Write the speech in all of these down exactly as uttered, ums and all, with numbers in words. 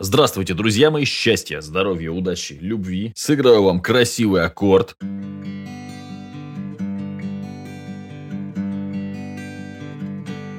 Здравствуйте, друзья мои! Счастья, здоровья, удачи, любви! Сыграю вам красивый аккорд.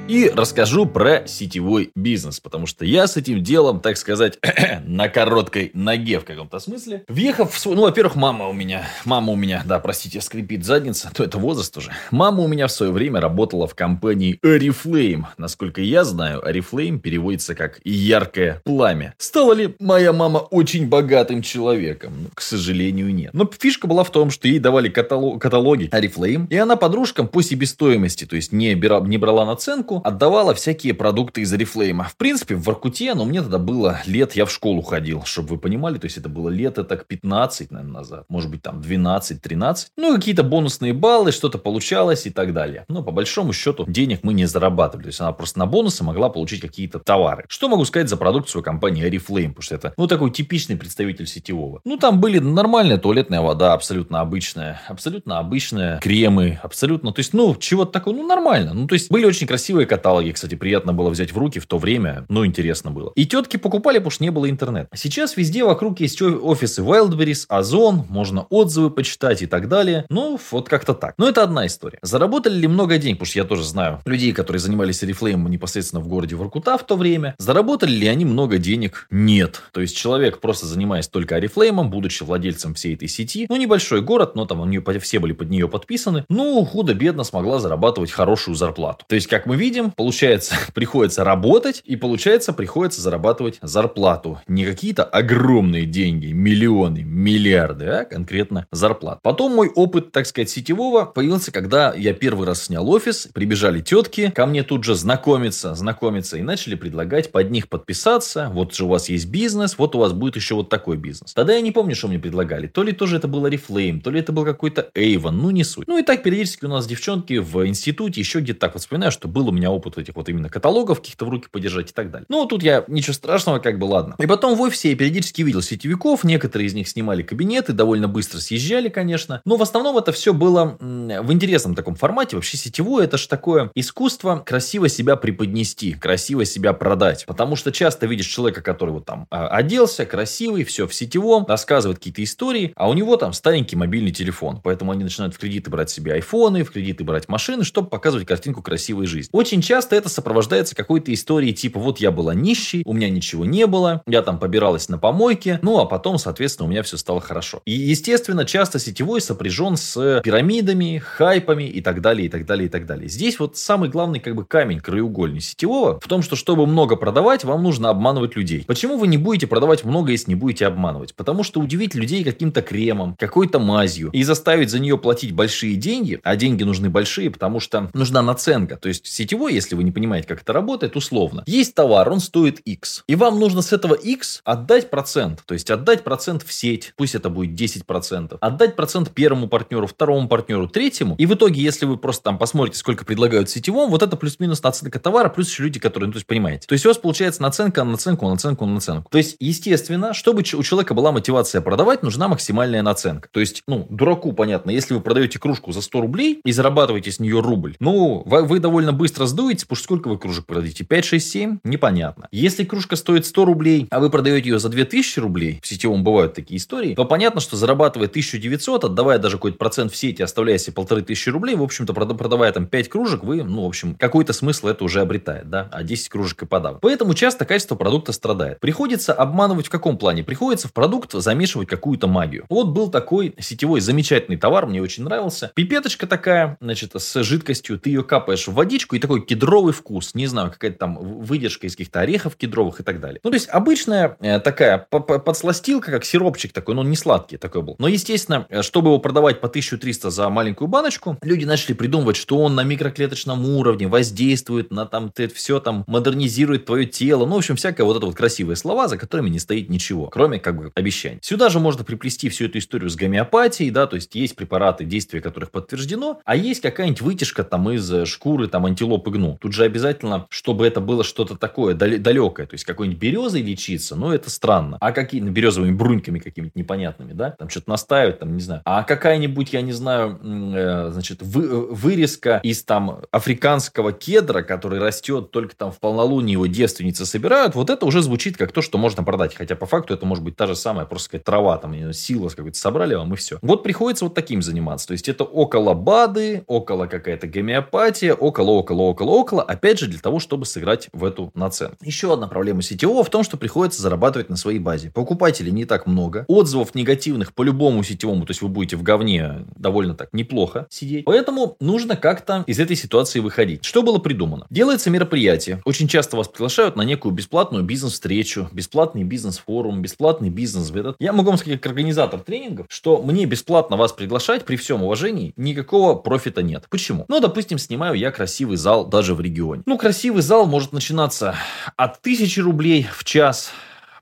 И расскажу про сетевой бизнес, потому что я с этим делом, так сказать, на короткой ноге в каком-то смысле. Въехав в свой... Ну, во-первых, мама у меня... Мама у меня, да, простите, скрипит задница, то это возраст уже. Мама у меня в свое время работала в компании Oriflame. Насколько я знаю, Oriflame переводится как «яркое пламя». Стала ли моя мама очень богатым человеком? Ну, к сожалению, нет. Но фишка была в том, что ей давали каталог... каталоги Oriflame, и она подружкам по себестоимости, то есть не, бира... не брала наценку, отдавала всякие продукты из Орифлейма. В принципе, в Воркуте, но мне тогда было лет, я в школу ходил, чтобы вы понимали, то есть это было лето так пятнадцать, наверное, назад, может быть там двенадцать-тринадцать, ну какие-то бонусные баллы, что-то получалось и так далее. Но по большому счету денег мы не зарабатывали, то есть она просто на бонусы могла получить какие-то товары. Что могу сказать за продукцию компании Орифлейм, потому что это ну такой типичный представитель сетевого. Ну там были нормальная туалетная вода, абсолютно обычная, абсолютно обычная, кремы, абсолютно, то есть ну чего-то такого, ну нормально, ну то есть были очень красивые каталоги, кстати, приятно было взять в руки в то время, ну, интересно было. И тетки покупали, потому что не было интернета. Сейчас везде вокруг есть офисы Wildberries, Озон, можно отзывы почитать и так далее. Ну, вот как-то так. Но это одна история. Заработали ли много денег? Потому что я тоже знаю людей, которые занимались Орифлеймом непосредственно в городе Воркута в то время. Заработали ли они много денег? Нет. То есть человек, просто занимаясь только Орифлеймом, будучи владельцем всей этой сети, ну, небольшой город, но там у нее все были под нее подписаны, ну, худо-бедно смогла зарабатывать хорошую зарплату. То есть, как мы видим, получается, приходится работать и, получается, приходится зарабатывать зарплату. Не какие-то огромные деньги, миллионы, миллиарды, а конкретно зарплат. Потом мой опыт, так сказать, сетевого появился, когда я первый раз снял офис, прибежали тетки, ко мне тут же знакомиться, знакомиться и начали предлагать под них подписаться. Вот же у вас есть бизнес, вот у вас будет еще вот такой бизнес. Тогда я не помню, что мне предлагали. То ли тоже это был Oriflame, то ли это был какой-то Avon, ну не суть. Ну и так периодически у нас девчонки в институте еще где-то так вот вспоминаю, что был у меня опыт этих вот именно каталогов, каких-то в руки подержать и так далее. Ну, тут я, ничего страшного, как бы, ладно. И потом в офисе я периодически видел сетевиков, некоторые из них снимали кабинеты, довольно быстро съезжали, конечно, но в основном это все было м- в интересном таком формате. Вообще сетевое, это же такое искусство красиво себя преподнести, красиво себя продать, потому что часто видишь человека, который вот там э, оделся, красивый, все в сетевом, рассказывает какие-то истории, а у него там старенький мобильный телефон, поэтому они начинают в кредиты брать себе айфоны, в кредиты брать машины, чтобы показывать картинку красивой жизни. Очень часто это сопровождается какой-то историей типа вот я была нищей, у меня ничего не было, я там побиралась на помойке, ну а потом, соответственно, у меня все стало хорошо. И, естественно, часто сетевой сопряжен с пирамидами, хайпами и так далее, и так далее, и так далее. Здесь вот самый главный как бы камень краеугольный сетевого в том, что чтобы много продавать, вам нужно обманывать людей. Почему вы не будете продавать много, если не будете обманывать? Потому что удивить людей каким-то кремом, какой-то мазью и заставить за нее платить большие деньги, а деньги нужны большие, потому что нужна наценка, то есть сетевой, если вы не понимаете, как это работает, условно. Есть товар, он стоит X. И вам нужно с этого X отдать процент. То есть отдать процент в сеть. Пусть это будет десять процентов. Отдать процент первому партнеру, второму партнеру, третьему. И в итоге, если вы просто там посмотрите, сколько предлагают в сетевом, вот это плюс-минус наценка товара, плюс еще люди, которые, ну, то есть, понимаете. То есть у вас получается наценка на наценку, наценку, наценку. То есть, естественно, чтобы у человека была мотивация продавать, нужна максимальная наценка. То есть, ну, дураку понятно, если вы продаете кружку за сто рублей и зарабатываете с нее рубль, ну, вы довольно быстро раздуете, потому что сколько вы кружек продадите? пять, шесть, семь? Непонятно. Если кружка стоит сто рублей, а вы продаете ее за две тысячи рублей, в сетевом бывают такие истории, то понятно, что зарабатывая тысячу девятьсот, отдавая даже какой-то процент в сети, оставляя себе полторы тысячи рублей, в общем-то, продавая там пять кружек, вы, ну, в общем, какой-то смысл это уже обретает, да, а десять кружек и подавно. Поэтому часто качество продукта страдает. Приходится обманывать в каком плане? Приходится в продукт замешивать какую-то магию. Вот был такой сетевой замечательный товар, мне очень нравился. Пипеточка такая, значит, с жидкостью, ты ее капаешь в водичку, и так такой кедровый вкус, не знаю, какая-то там выдержка из каких-то орехов кедровых и так далее. Ну, то есть, обычная э, такая подсластилка, как сиропчик такой, но он не сладкий такой был. Но, естественно, чтобы его продавать по тысяче триста за маленькую баночку, люди начали придумывать, что он на микроклеточном уровне воздействует на там, ты все там, модернизирует твое тело. Ну, в общем, всякое вот это вот красивые слова, за которыми не стоит ничего, кроме, как бы, обещаний. Сюда же можно приплести всю эту историю с гомеопатией, да, то есть, есть препараты, действия которых подтверждено, а есть какая-нибудь вытяжка там из шкуры, там, антилопы, погну. Тут же обязательно, чтобы это было что-то такое далекое. То есть, какой-нибудь березой лечиться, ну, это странно. А какие березовыми бруньками какими-то непонятными, да? Там что-то настаивать, там, не знаю. А какая-нибудь, я не знаю, э, значит, вы, вырезка из там африканского кедра, который растет только там в полнолуние, его девственницы собирают, вот это уже звучит как то, что можно продать. Хотя, по факту, это может быть та же самая, просто сказать, трава, там, сила какой-то собрали вам, и все. Вот приходится вот таким заниматься. То есть, это около БАДы, около какая-то гомеопатия, около, около, около, около. Опять же, для того, чтобы сыграть в эту наценку. Еще одна проблема сетевого в том, что приходится зарабатывать на своей базе. Покупателей не так много. Отзывов негативных по любому сетевому, то есть, вы будете в говне довольно так неплохо сидеть. Поэтому нужно как-то из этой ситуации выходить. Что было придумано? Делается мероприятие. Очень часто вас приглашают на некую бесплатную бизнес-встречу, бесплатный бизнес-форум, бесплатный бизнес. Я могу вам сказать, как организатор тренингов, что мне бесплатно вас приглашать, при всем уважении, никакого профита нет. Почему? Ну, допустим, снимаю я красивый зал даже в регионе. Ну, красивый зал может начинаться от тысячи рублей в час,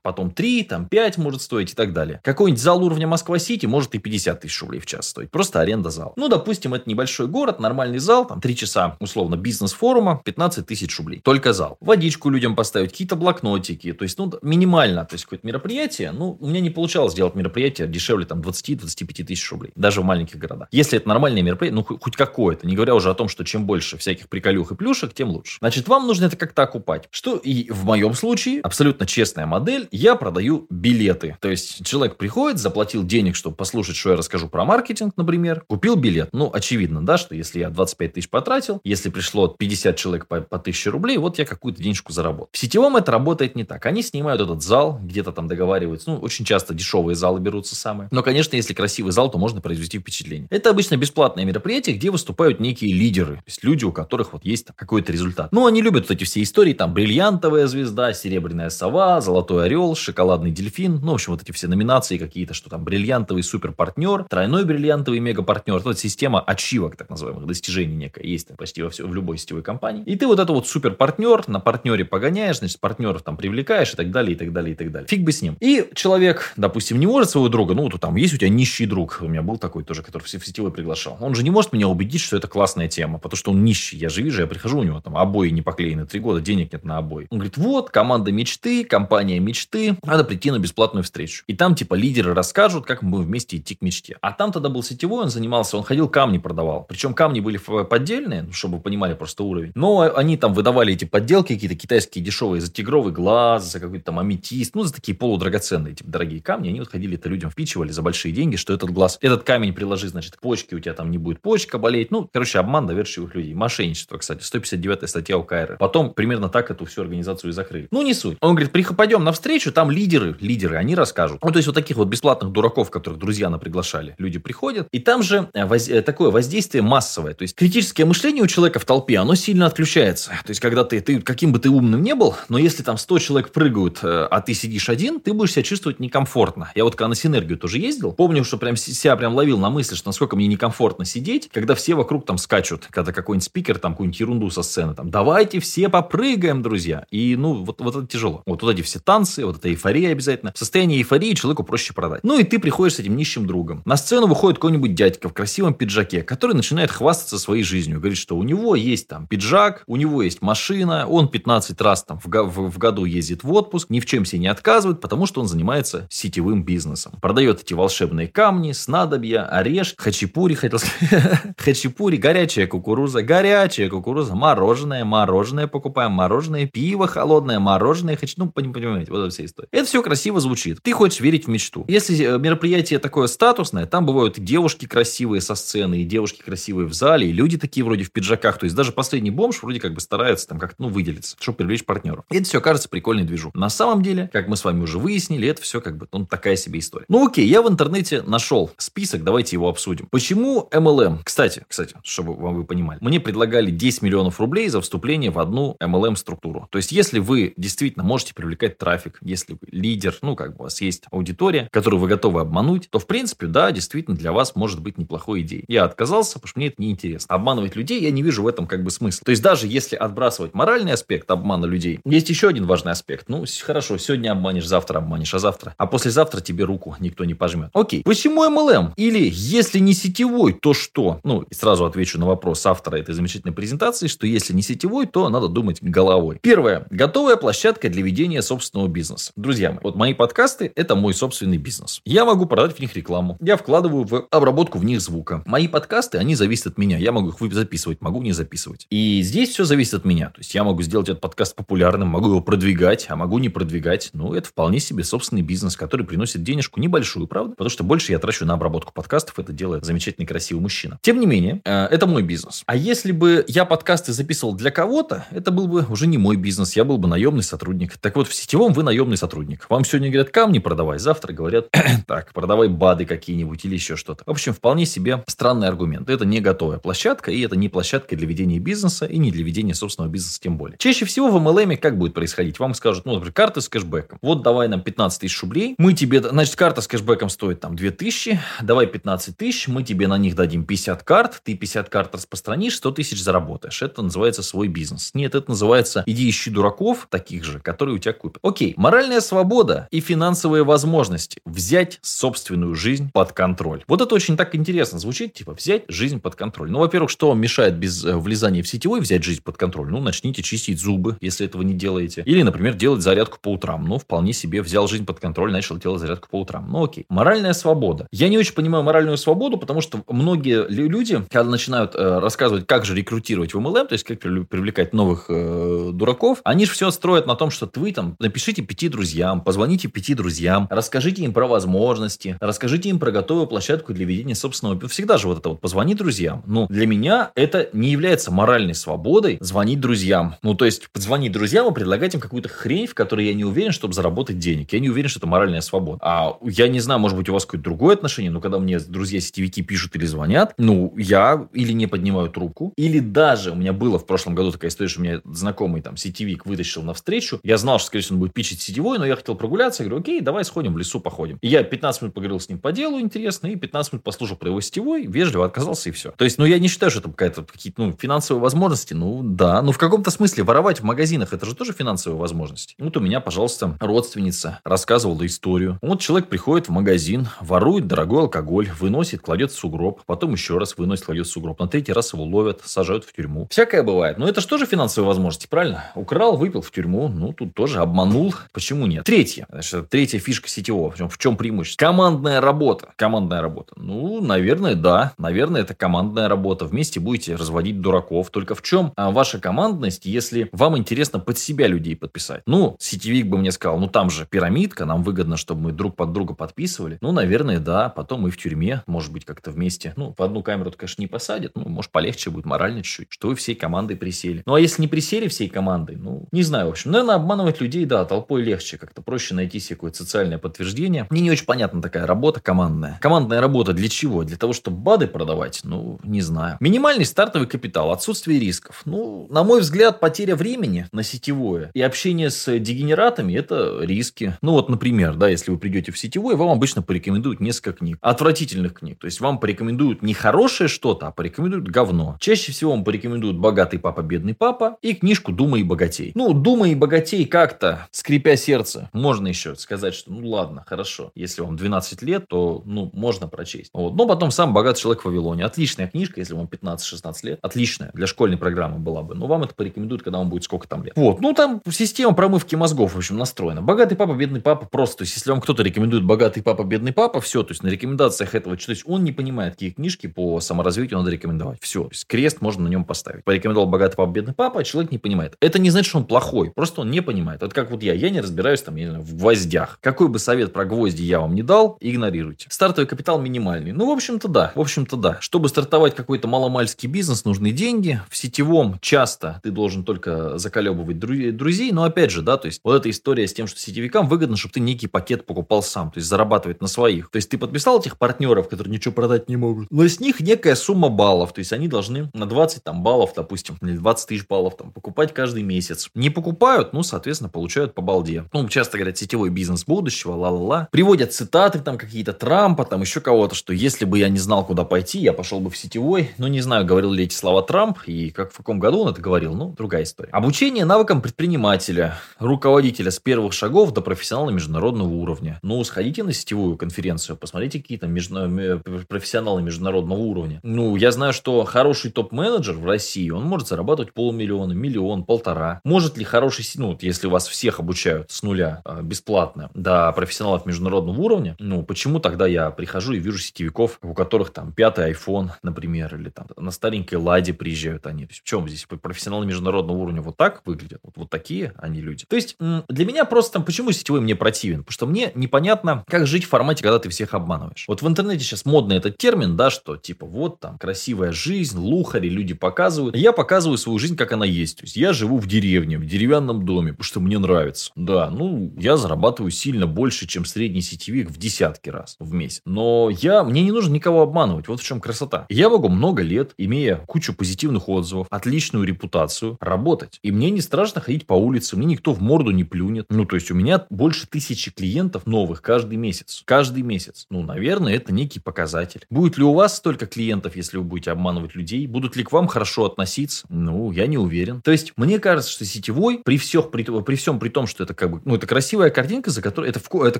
потом три, там пять может стоить и так далее. Какой-нибудь зал уровня Москва-Сити может и пятьдесят тысяч рублей в час стоить. Просто аренда зала. Ну, допустим, это небольшой город, нормальный зал, там три часа, условно, бизнес-форума, пятнадцать тысяч рублей. Только зал. Водичку людям поставить, какие-то блокнотики. То есть, ну, минимально, то есть, какое-то мероприятие. Ну, у меня не получалось делать мероприятие дешевле, там, двадцать-двадцать пять тысяч рублей. Даже в маленьких городах. Если это нормальное мероприятие, ну, хоть какое-то. Не говоря уже о том, что чем больше всяких приколюх и плюшек, тем лучше. Значит, вам нужно это как-то окупать. Что и в моем случае абсолютно честная модель. Я продаю билеты. То есть, человек приходит, заплатил денег, чтобы послушать, что я расскажу про маркетинг, например. Купил билет. Ну, очевидно, да, что если я двадцать пять тысяч потратил, если пришло пятьдесят человек по, по тысяче рублей, вот я какую-то денежку заработал. В сетевом это работает не так. Они снимают этот зал, где-то там договариваются. Ну, очень часто дешевые залы берутся самые. Но, конечно, если красивый зал, то можно произвести впечатление. Это обычно бесплатное мероприятие, где выступают некие лидеры. То есть, люди, у которых вот есть какой-то результат. Ну, они любят вот эти все истории, там, бриллиантовая звезда, серебряная сова, золотой орел, шоколадный дельфин, ну, в общем, вот эти все номинации какие-то, что там бриллиантовый суперпартнер, тройной бриллиантовый мегапартнер, вот система ачивок, так называемых, достижений некая, есть там почти во все, в любой сетевой компании. И ты вот это вот суперпартнер, на партнере погоняешь, значит, партнеров там привлекаешь и так далее, и так далее, и так далее. Фиг бы с ним. И человек, допустим, не может своего друга, ну, вот там есть у тебя нищий друг, у меня был такой тоже, который в сетевой приглашал, он же не может меня убедить, что это классная тема, потому что он нищий, я же вижу, я прихожу, у него там обои не поклеены, три года, денег нет на обои. Он говорит, вот, команда мечты, компания мечты, надо прийти на бесплатную встречу. И там типа лидеры расскажут, как мы будем вместе идти к мечте. А там тогда был сетевой, он занимался, он ходил, камни продавал. Причем камни были поддельные, чтобы вы понимали просто уровень. Но они там выдавали эти подделки какие-то китайские дешевые, за тигровый глаз, за какой-то там аметист, ну за такие полудрагоценные типа дорогие камни. Они вот ходили это людям, впичивали за большие деньги, что этот глаз, этот камень приложи, значит, к почке, у тебя там не будет почка болеть. Ну, короче, обман доверчивых людей. Мошенничество, кстати. сто пятьдесят девятая статья УК РФ. Потом примерно так эту всю организацию и закрыли. Ну, не суть. Он говорит, пойдем на встречу, там лидеры, лидеры, они расскажут. Ну, то есть, вот таких вот бесплатных дураков, которых друзья наприглашали, люди приходят. И там же воз... такое воздействие массовое. То есть, критическое мышление у человека в толпе, оно сильно отключается. То есть, когда ты, ты каким бы ты умным не был, но если там сто человек прыгают, а ты сидишь один, ты будешь себя чувствовать некомфортно. Я вот когда на Синергию тоже ездил, помню, что прям себя прям ловил на мысли, что насколько мне некомфортно сидеть, когда все вокруг там скачут, когда какой-нибудь спикер там какую-нибудь ерунду со сцены, там, давайте все попрыгаем, друзья. И, ну, вот, вот это тяжело. Вот, вот эти все танцы, вот эта эйфория обязательно. В состоянии эйфории человеку проще продать. Ну и ты приходишь с этим нищим другом. На сцену выходит какой-нибудь дядька в красивом пиджаке, который начинает хвастаться своей жизнью. Говорит, что у него есть там пиджак, у него есть машина, он пятнадцать раз там в, в, в году ездит в отпуск, ни в чем себе не отказывает, потому что он занимается сетевым бизнесом. Продает эти волшебные камни, снадобья, орешки, хачапури, хотел сказать. Хачапури, горячая кукуруза, горячая кукуруза, мороженое, мороженое покупаем, мороженое, пиво холодное, мороженое, хочу, ну, понимаете, вот эта вся история. Это все красиво звучит. Ты хочешь верить в мечту. Если мероприятие такое статусное, там бывают и девушки красивые со сцены, и девушки красивые в зале, и люди такие вроде в пиджаках. То есть, даже последний бомж вроде как бы старается там как-то, ну, выделиться, чтобы привлечь партнера. И это все кажется прикольной движу. На самом деле, как мы с вами уже выяснили, это все как бы, ну, такая себе история. Ну, окей, я в интернете нашел список, давайте его обсудим. Почему эм эл эм? Кстати, кстати, чтобы вам вы понимали, мне предлагали десять миллионов рублей за вступление в одну эм эл эм-структуру. То есть, если вы действительно можете привлекать трафик, если вы лидер, ну, как бы у вас есть аудитория, которую вы готовы обмануть, то, в принципе, да, действительно, для вас может быть неплохой идеей. Я отказался, потому что мне это неинтересно. Обманывать людей я не вижу в этом как бы смысла. То есть даже если отбрасывать моральный аспект обмана людей, есть еще один важный аспект. Ну, хорошо, сегодня обманешь, завтра обманешь, а завтра? А послезавтра тебе руку никто не пожмет. Окей, почему эм эл эм? Или если не сетевой, то что? Ну, и сразу отвечу на вопрос автора этой замечательной презентации, что если не сетевой, то надо думать головой. Первое. Готовая площадка для ведения собственного бизнеса. Друзья мои, вот мои подкасты – это мой собственный бизнес. Я могу продать в них рекламу. Я вкладываю в обработку в них звука. Мои подкасты, они зависят от меня. Я могу их записывать, могу не записывать. И здесь все зависит от меня. То есть я могу сделать этот подкаст популярным, могу его продвигать, а могу не продвигать. Ну, это вполне себе собственный бизнес, который приносит денежку небольшую, правда? Потому что больше я трачу на обработку подкастов. Это делает замечательный, красивый мужчина. Тем не менее, это мой бизнес. А если бы я подкасты записывал для кого-то, это был бы уже не мой бизнес. Я был бы наемный сотрудник. Так вот, в сетевом вы наемный сотрудник. Вам сегодня говорят, камни продавай, завтра говорят, так, продавай БАДы какие-нибудь или еще что-то. В общем, вполне себе странный аргумент. Это не готовая площадка, и это не площадка для ведения бизнеса, и не для ведения собственного бизнеса тем более. Чаще всего в эм эл эм как будет происходить? Вам скажут, ну, например, карты с кэшбэком. Вот давай нам пятнадцать тысяч рублей. Мы тебе, значит, карта с кэшбэком стоит там две тысячи. Давай пятнадцать тысяч. Мы тебе на них дадим пятьдесят карт. Ты пятьдесят карт распространишь, сто тысяч заработаешь. Это называется свой бизнес. Нет, это называется иди ищи дураков, таких же, которые у тебя купят. Окей. Моральная свобода и финансовые возможности. Взять собственную жизнь под контроль. Вот это очень так интересно звучит, типа взять жизнь под контроль. Ну, во-первых, что вам мешает без влезания в сетевой взять жизнь под контроль? Ну, начните чистить зубы, если этого не делаете. Или, например, делать зарядку по утрам. Ну, вполне себе взял жизнь под контроль, начал делать зарядку по утрам. Ну, окей. Моральная свобода. Я не очень понимаю моральную свободу, потому что многие люди, когда начинают э, рассказывать, как же рекрутировать в эм эл эм, то есть как привлекать новых э, дураков, они же все строят на том, что вы там напишите пяти друзьям, позвоните пяти друзьям, расскажите им про возможности, расскажите им про готовую площадку для ведения собственного... Всегда же вот это вот «позвони друзьям». Ну, для меня это не является моральной свободой звонить друзьям. Ну, то есть, позвонить друзьям и предлагать им какую-то хрень, в которой я не уверен, чтобы заработать денег. Я не уверен, что это моральная свобода. А я не знаю, может быть, у вас какое-то другое отношение, но когда мне друзья-сетевики пишут или звонят, ну, я или не поднимаю трубку, или даже у меня было в прошлом году такая история, что у меня знакомый там сетевик вытащил навстречу. Я знал, что, скорее всего, он будет пичить сетевой, но я хотел прогуляться. Я говорю, окей, давай сходим, в лесу походим. И я пятнадцать минут поговорил с ним по делу, интересно, и пятнадцать минут послушал про его сетевой, вежливо отказался и все. То есть, ну, я не считаю, что это какая-то какие-то, ну, финансовые возможности, ну, да. Но в каком-то смысле воровать в магазинах, это же тоже финансовые возможности. Вот у меня, пожалуйста, родственница рассказывала историю. Вот человек приходит в магазин, ворует дорогой алкоголь, выносит, кладет в сугроб, потом еще раз выносит, кладет в сугроб. На третий раз его ловят, сажают в тюрьму. Всякое бывает. Но это же тоже финансовые возможности, правильно? Украл, выпил в тюрьму, ну, тут тоже обманул. Почему нет? Третье. Значит, третья фишка сетевого. В чем, в чем преимущество? Командная работа. Командная работа. Ну, наверное, да. Наверное, это командная работа. Вместе будете разводить дураков. Только в чем ваша командность, если вам интересно под себя людей подписать? Ну, сетевик бы мне сказал, ну, там же пирамидка, нам выгодно, чтобы мы друг под друга подписывали. Ну, наверное, да. Потом мы в тюрьме, может быть, как-то вместе. Ну, в одну камеру, конечно, не посадят. Ну, может, полегче будет морально чуть-чуть. Что вы всей командой присели. Ну, а если не присели всей командой, ну, не знаю, в общем. Наверное, обманывать людей, да, толпой легче. Как-то проще найти себе какое-то социальное подтверждение. Мне не очень понятна такая работа командная. Командная работа для чего? Для того, чтобы БАДы продавать? Ну, не знаю. Минимальный стартовый капитал, отсутствие рисков. Ну, на мой взгляд, потеря времени на сетевое и общение с дегенератами – это риски. Ну, вот, например, да, если вы придете в сетевое, вам обычно порекомендуют несколько книг. Отвратительных книг. То есть, вам порекомендуют не хорошее что-то, а порекомендуют говно. Чаще всего вам порекомендуют «Богатый папа, бедный папа» и книжку «Думай и богатей». Ну, «Думай и богатей» как-то, скрипя сердце, можно еще сказать, что ну ладно, хорошо. Если вам двенадцать лет, то ну можно прочесть. Вот. Но потом «Сам богатый человек в Вавилоне». Отличная книжка, если вам пятнадцать-шестнадцать лет. Отличная. Для школьной программы была бы. Но вам это порекомендуют, когда вам будет сколько там лет. Вот. Ну, там система промывки мозгов, в общем, настроена. «Богатый папа, бедный папа» просто. То есть, если вам кто-то рекомендует «Богатый папа, бедный папа», все. То есть, на рекомендациях этого. То есть, он не понимает, какие книжки по саморазвитию надо рекомендовать. Все. То есть, крест можно на нем поставить. Порекомендовал «Богатый папа, бедный папа», а человек не понимает. Это не значит, что он плохой. Просто он не понимает. Это как вот я. Я не разбираюсь там, я не знаю, в гвоздях. Какой бы совет про гвозди я вам не дал, игнорируйте. Стартовый капитал минимальный. Ну, в общем-то, да. В общем-то, да. Чтобы стартовать какой-то маломальский бизнес, нужны деньги. В сетевом часто ты должен только заколебывать друзей. Но опять же, да, то есть, вот эта история с тем, что сетевикам выгодно, чтобы ты некий пакет покупал сам. То есть, зарабатывать на своих. То есть, ты подписал этих партнеров, которые ничего продать не могут. Но с них некая сумма баллов. То есть, они должны на двадцать там баллов, допустим, или двадцать тысяч баллов там покупать каждый месяц. Не покупают, ну, соответственно, получают по баллу обалдею. Ну, часто говорят, сетевой бизнес будущего, ла-ла-ла. Приводят цитаты там какие-то Трампа, там еще кого-то, что если бы я не знал, куда пойти, я пошел бы в сетевой. Ну, не знаю, говорил ли эти слова Трамп и как, в каком году он это говорил, ну, другая история. Обучение навыкам предпринимателя, руководителя с первых шагов до профессионала международного уровня. Ну, сходите на сетевую конференцию, посмотрите, какие там междуна... профессионалы международного уровня. Ну, я знаю, что хороший топ-менеджер в России, он может зарабатывать полмиллиона, миллион, полтора. Может ли хороший, ну, если вас всех обучают с нуля бесплатно до профессионалов международного уровня, ну, почему тогда я прихожу и вижу сетевиков, у которых там пятый iPhone, например, или там на старенькой Ладе приезжают они. То есть, в чем здесь? Профессионалы международного уровня вот так выглядят, вот, вот такие они люди. То есть, для меня просто там, почему сетевой мне противен? Потому что мне непонятно, как жить в формате, когда ты всех обманываешь. Вот в интернете сейчас модный этот термин, да, что типа вот там красивая жизнь, лухари, люди показывают. Я показываю свою жизнь, как она есть. То есть, я живу в деревне, в деревянном доме, потому что мне нравится. Да, ну, я зарабатываю сильно больше, чем средний сетевик в десятки раз в месяц. Но я, мне не нужно никого обманывать. Вот в чем красота. Я могу много лет, имея кучу позитивных отзывов, отличную репутацию, работать. И мне не страшно ходить по улице, мне никто в морду не плюнет. Ну, то есть, у меня больше тысячи клиентов новых каждый месяц. Каждый месяц. Ну, наверное, это некий показатель. Будет ли у вас столько клиентов, если вы будете обманывать людей? Будут ли к вам хорошо относиться? Ну, я не уверен. То есть, мне кажется, что сетевой, при, всех, при, при всем при том, что это как бы, ну, это красивая картинка, за которой, это, это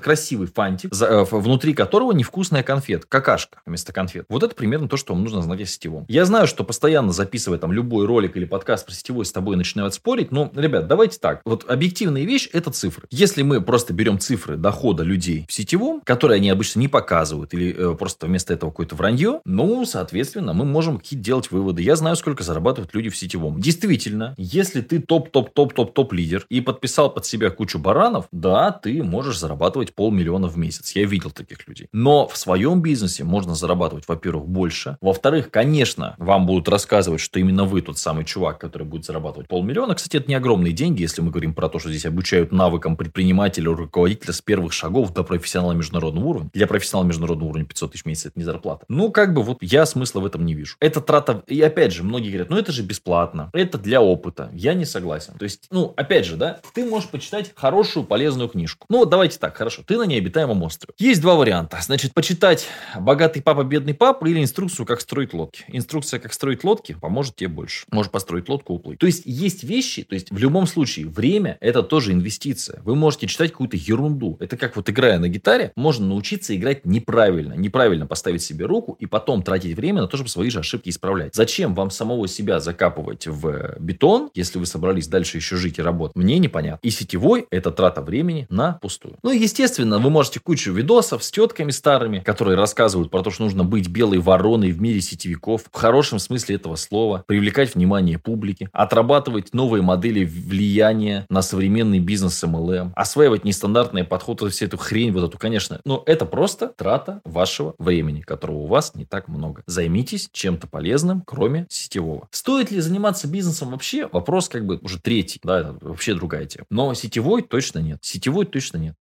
красивый фантик, за, внутри которого невкусная конфетка, какашка вместо конфет. Вот это примерно то, что вам нужно знать о сетевом. Я знаю, что постоянно записывая там любой ролик или подкаст про сетевой с тобой начинают спорить, но, ребят, давайте так. Вот объективная вещь – это цифры. Если мы просто берем цифры дохода людей в сетевом, которые они обычно не показывают или э, просто вместо этого какое-то вранье, ну, соответственно, мы можем какие-то делать выводы. Я знаю, сколько зарабатывают люди в сетевом. Действительно, если ты топ-топ-топ-топ-топ лидер и подписал под себя кучу баранов, да, ты можешь зарабатывать полмиллиона в месяц. Я видел таких людей. Но в своем бизнесе можно зарабатывать, во-первых, больше. Во-вторых, конечно, вам будут рассказывать, что именно вы тот самый чувак, который будет зарабатывать полмиллиона. Кстати, это не огромные деньги, если мы говорим про то, что здесь обучают навыкам предпринимателя, руководителя с первых шагов до профессионала международного уровня. Для профессионала международного уровня пятьсот тысяч в месяц – это не зарплата. Ну, как бы вот я смысла в этом не вижу. Это трата... И опять же, многие говорят, ну, это же бесплатно. Это для опыта. Я не согласен. То есть, ну, опять же, да, ты можешь почитать хорошую, полезную книжку. Ну, давайте так, хорошо. Ты на необитаемом острове. Есть два варианта. Значит, почитать «Богатый папа, бедный папа» или инструкцию «Как строить лодки». Инструкция «Как строить лодки» поможет тебе больше. Можешь построить лодку, уплыть. То есть, есть вещи, то есть, в любом случае, время – это тоже инвестиция. Вы можете читать какую-то ерунду. Это как вот играя на гитаре, можно научиться играть неправильно. Неправильно поставить себе руку и потом тратить время на то, чтобы свои же ошибки исправлять. Зачем вам самого себя закапывать в бетон, если вы собрались дальше еще жить и работать? Мне непонятно. И сетевой – это трата времени на пустую. Ну и, естественно, вы можете кучу видосов с тетками старыми, которые рассказывают про то, что нужно быть белой вороной в мире сетевиков, в хорошем смысле этого слова, привлекать внимание публики, отрабатывать новые модели влияния на современный бизнес эм эл эм, осваивать нестандартные подходы, всю эту хрень, вот эту, конечно. Но это просто трата вашего времени, которого у вас не так много. Займитесь чем-то полезным, кроме сетевого. Стоит ли заниматься бизнесом вообще? Вопрос как бы уже третий, да, это вообще другая тема. Но сетевой точно нет. Сетевой точно нет.